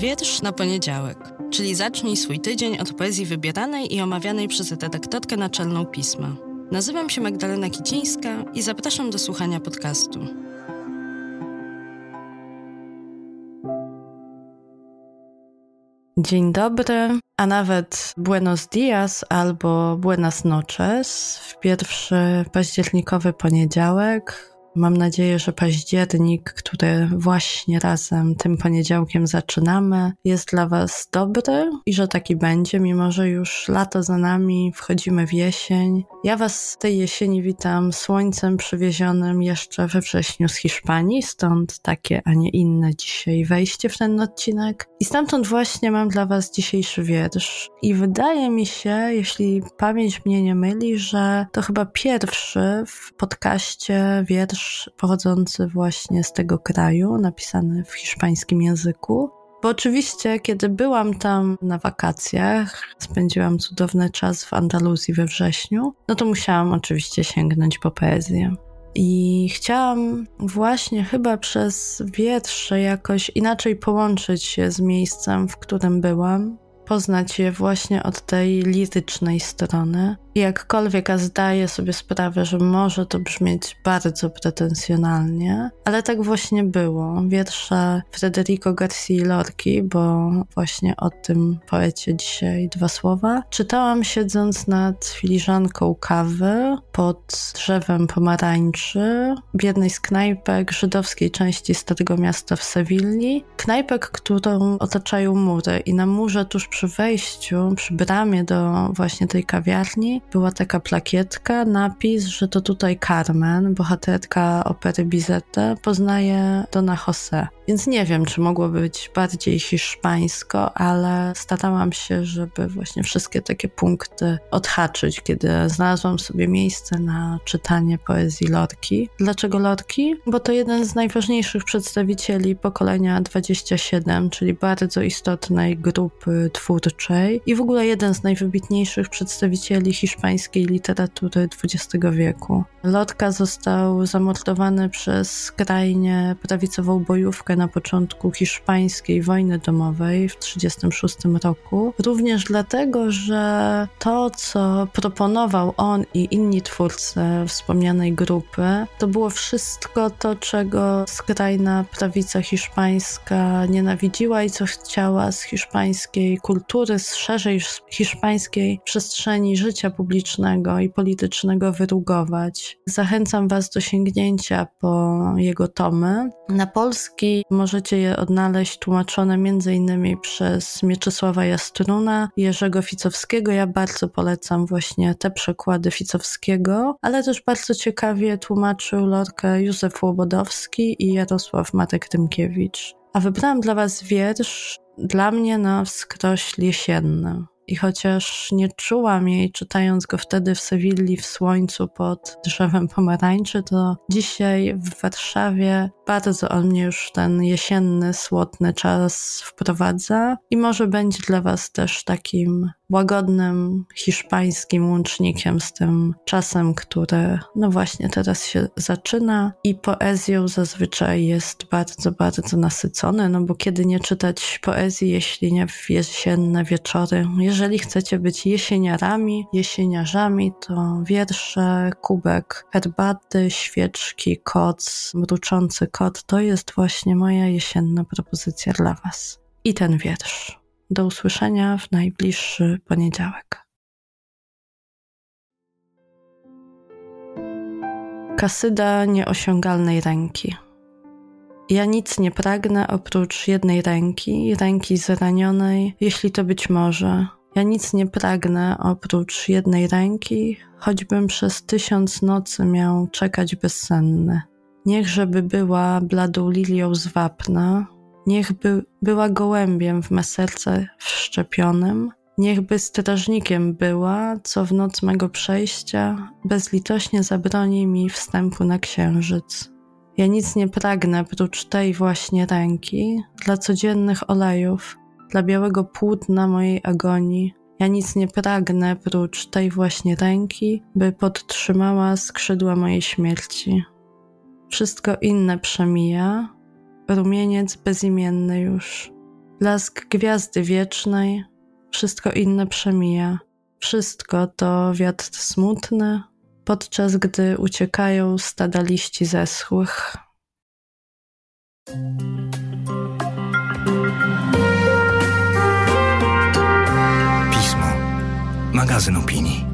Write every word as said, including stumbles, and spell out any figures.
Wiersz na poniedziałek, czyli zacznij swój tydzień od poezji wybieranej i omawianej przez redaktorkę naczelną pisma. Nazywam się Magdalena Kicińska i zapraszam do słuchania podcastu. Dzień dobry, a nawet buenos dias albo buenas noches w pierwszy październikowy poniedziałek. Mam nadzieję, że październik, który właśnie razem tym poniedziałkiem zaczynamy, jest dla Was dobry i że taki będzie, mimo że już lato za nami, wchodzimy w jesień. Ja Was z tej jesieni witam słońcem przywiezionym jeszcze we wrześniu z Hiszpanii, stąd takie, a nie inne dzisiaj wejście w ten odcinek. I stamtąd właśnie mam dla Was dzisiejszy wiersz. I wydaje mi się, jeśli pamięć mnie nie myli, że to chyba pierwszy w podcaście wiersz pochodzący właśnie z tego kraju, napisany w hiszpańskim języku. Bo oczywiście, kiedy byłam tam na wakacjach, spędziłam cudowny czas w Andaluzji we wrześniu, no to musiałam oczywiście sięgnąć po poezję. I chciałam właśnie chyba przez wiersze jakoś inaczej połączyć się z miejscem, w którym byłam, poznać je właśnie od tej lirycznej strony. I jakkolwiek, a zdaję sobie sprawę, że może to brzmieć bardzo pretensjonalnie, ale tak właśnie było. Wiersze Federico García Lorki, bo właśnie o tym poecie dzisiaj dwa słowa, czytałam siedząc nad filiżanką kawy pod drzewem pomarańczy w jednej z knajpek żydowskiej części Starego Miasta w Sewilli. Knajpek, którą otaczają mury i na murze tuż przy wejściu, przy bramie do właśnie tej kawiarni była taka plakietka, napis, że to tutaj Carmen, bohaterka opery Bizeta, poznaje Dona José. Więc nie wiem, czy mogło być bardziej hiszpańsko, ale starałam się, żeby właśnie wszystkie takie punkty odhaczyć, kiedy znalazłam sobie miejsce na czytanie poezji Lorki. Dlaczego Lorki? Bo to jeden z najważniejszych przedstawicieli pokolenia dwudziestu siedmiu, czyli bardzo istotnej grupy twórczej i w ogóle jeden z najwybitniejszych przedstawicieli hiszpańskiej literatury dwudziestego wieku. Lorca został zamordowany przez skrajnie prawicową bojówkę na początku hiszpańskiej wojny domowej w tysiąc dziewięćset trzydziestym szóstym roku. Również dlatego, że to, co proponował on i inni twórcy wspomnianej grupy, to było wszystko to, czego skrajna prawica hiszpańska nienawidziła i co chciała z hiszpańskiej kultury, z szerzej hiszpańskiej przestrzeni życia publicznego i politycznego wyrugować. Zachęcam Was do sięgnięcia po jego tomy. Na polski możecie je odnaleźć tłumaczone m.in. przez Mieczysława Jastruna, Jerzego Ficowskiego. Ja bardzo polecam właśnie te przekłady Ficowskiego, ale też bardzo ciekawie tłumaczył Lorkę Józef Łobodowski i Jarosław Marek Rymkiewicz. A wybrałam dla Was wiersz dla mnie na wskroś jesienny. I chociaż nie czułam jej, czytając go wtedy w Sewilli w słońcu pod drzewem pomarańczy, to dzisiaj w Warszawie bardzo on mnie już ten jesienny, słodny czas wprowadza i może będzie dla Was też takim łagodnym hiszpańskim łącznikiem z tym czasem, który no właśnie teraz się zaczyna i poezją zazwyczaj jest bardzo, bardzo nasycony, no bo kiedy nie czytać poezji, jeśli nie w jesienne wieczory. Jeżeli chcecie być jesieniarami, jesieniarzami, to wiersze, kubek herbaty, świeczki, koc, mruczący kot, to jest właśnie moja jesienna propozycja dla Was. I ten wiersz. Do usłyszenia w najbliższy poniedziałek. Kasyda nieosiągalnej ręki. Ja nic nie pragnę oprócz jednej ręki, ręki zranionej, jeśli to być może. Ja nic nie pragnę oprócz jednej ręki, choćbym przez tysiąc nocy miał czekać bezsenny. Niechżeby była bladą lilią z wapna, niechby była gołębiem w me serce wszczepionym, niechby strażnikiem była, co w noc mego przejścia bezlitośnie zabroni mi wstępu na księżyc. Ja nic nie pragnę prócz tej właśnie ręki, dla codziennych olejów, dla białego płótna mojej agonii. Ja nic nie pragnę prócz tej właśnie ręki, by podtrzymała skrzydła mojej śmierci. Wszystko inne przemija, rumieniec bezimienny już. blask gwiazdy wiecznej, wszystko inne przemija. Wszystko to wiatr smutny, podczas gdy uciekają stada liści zeschłych. Pismo. Magazyn opinii.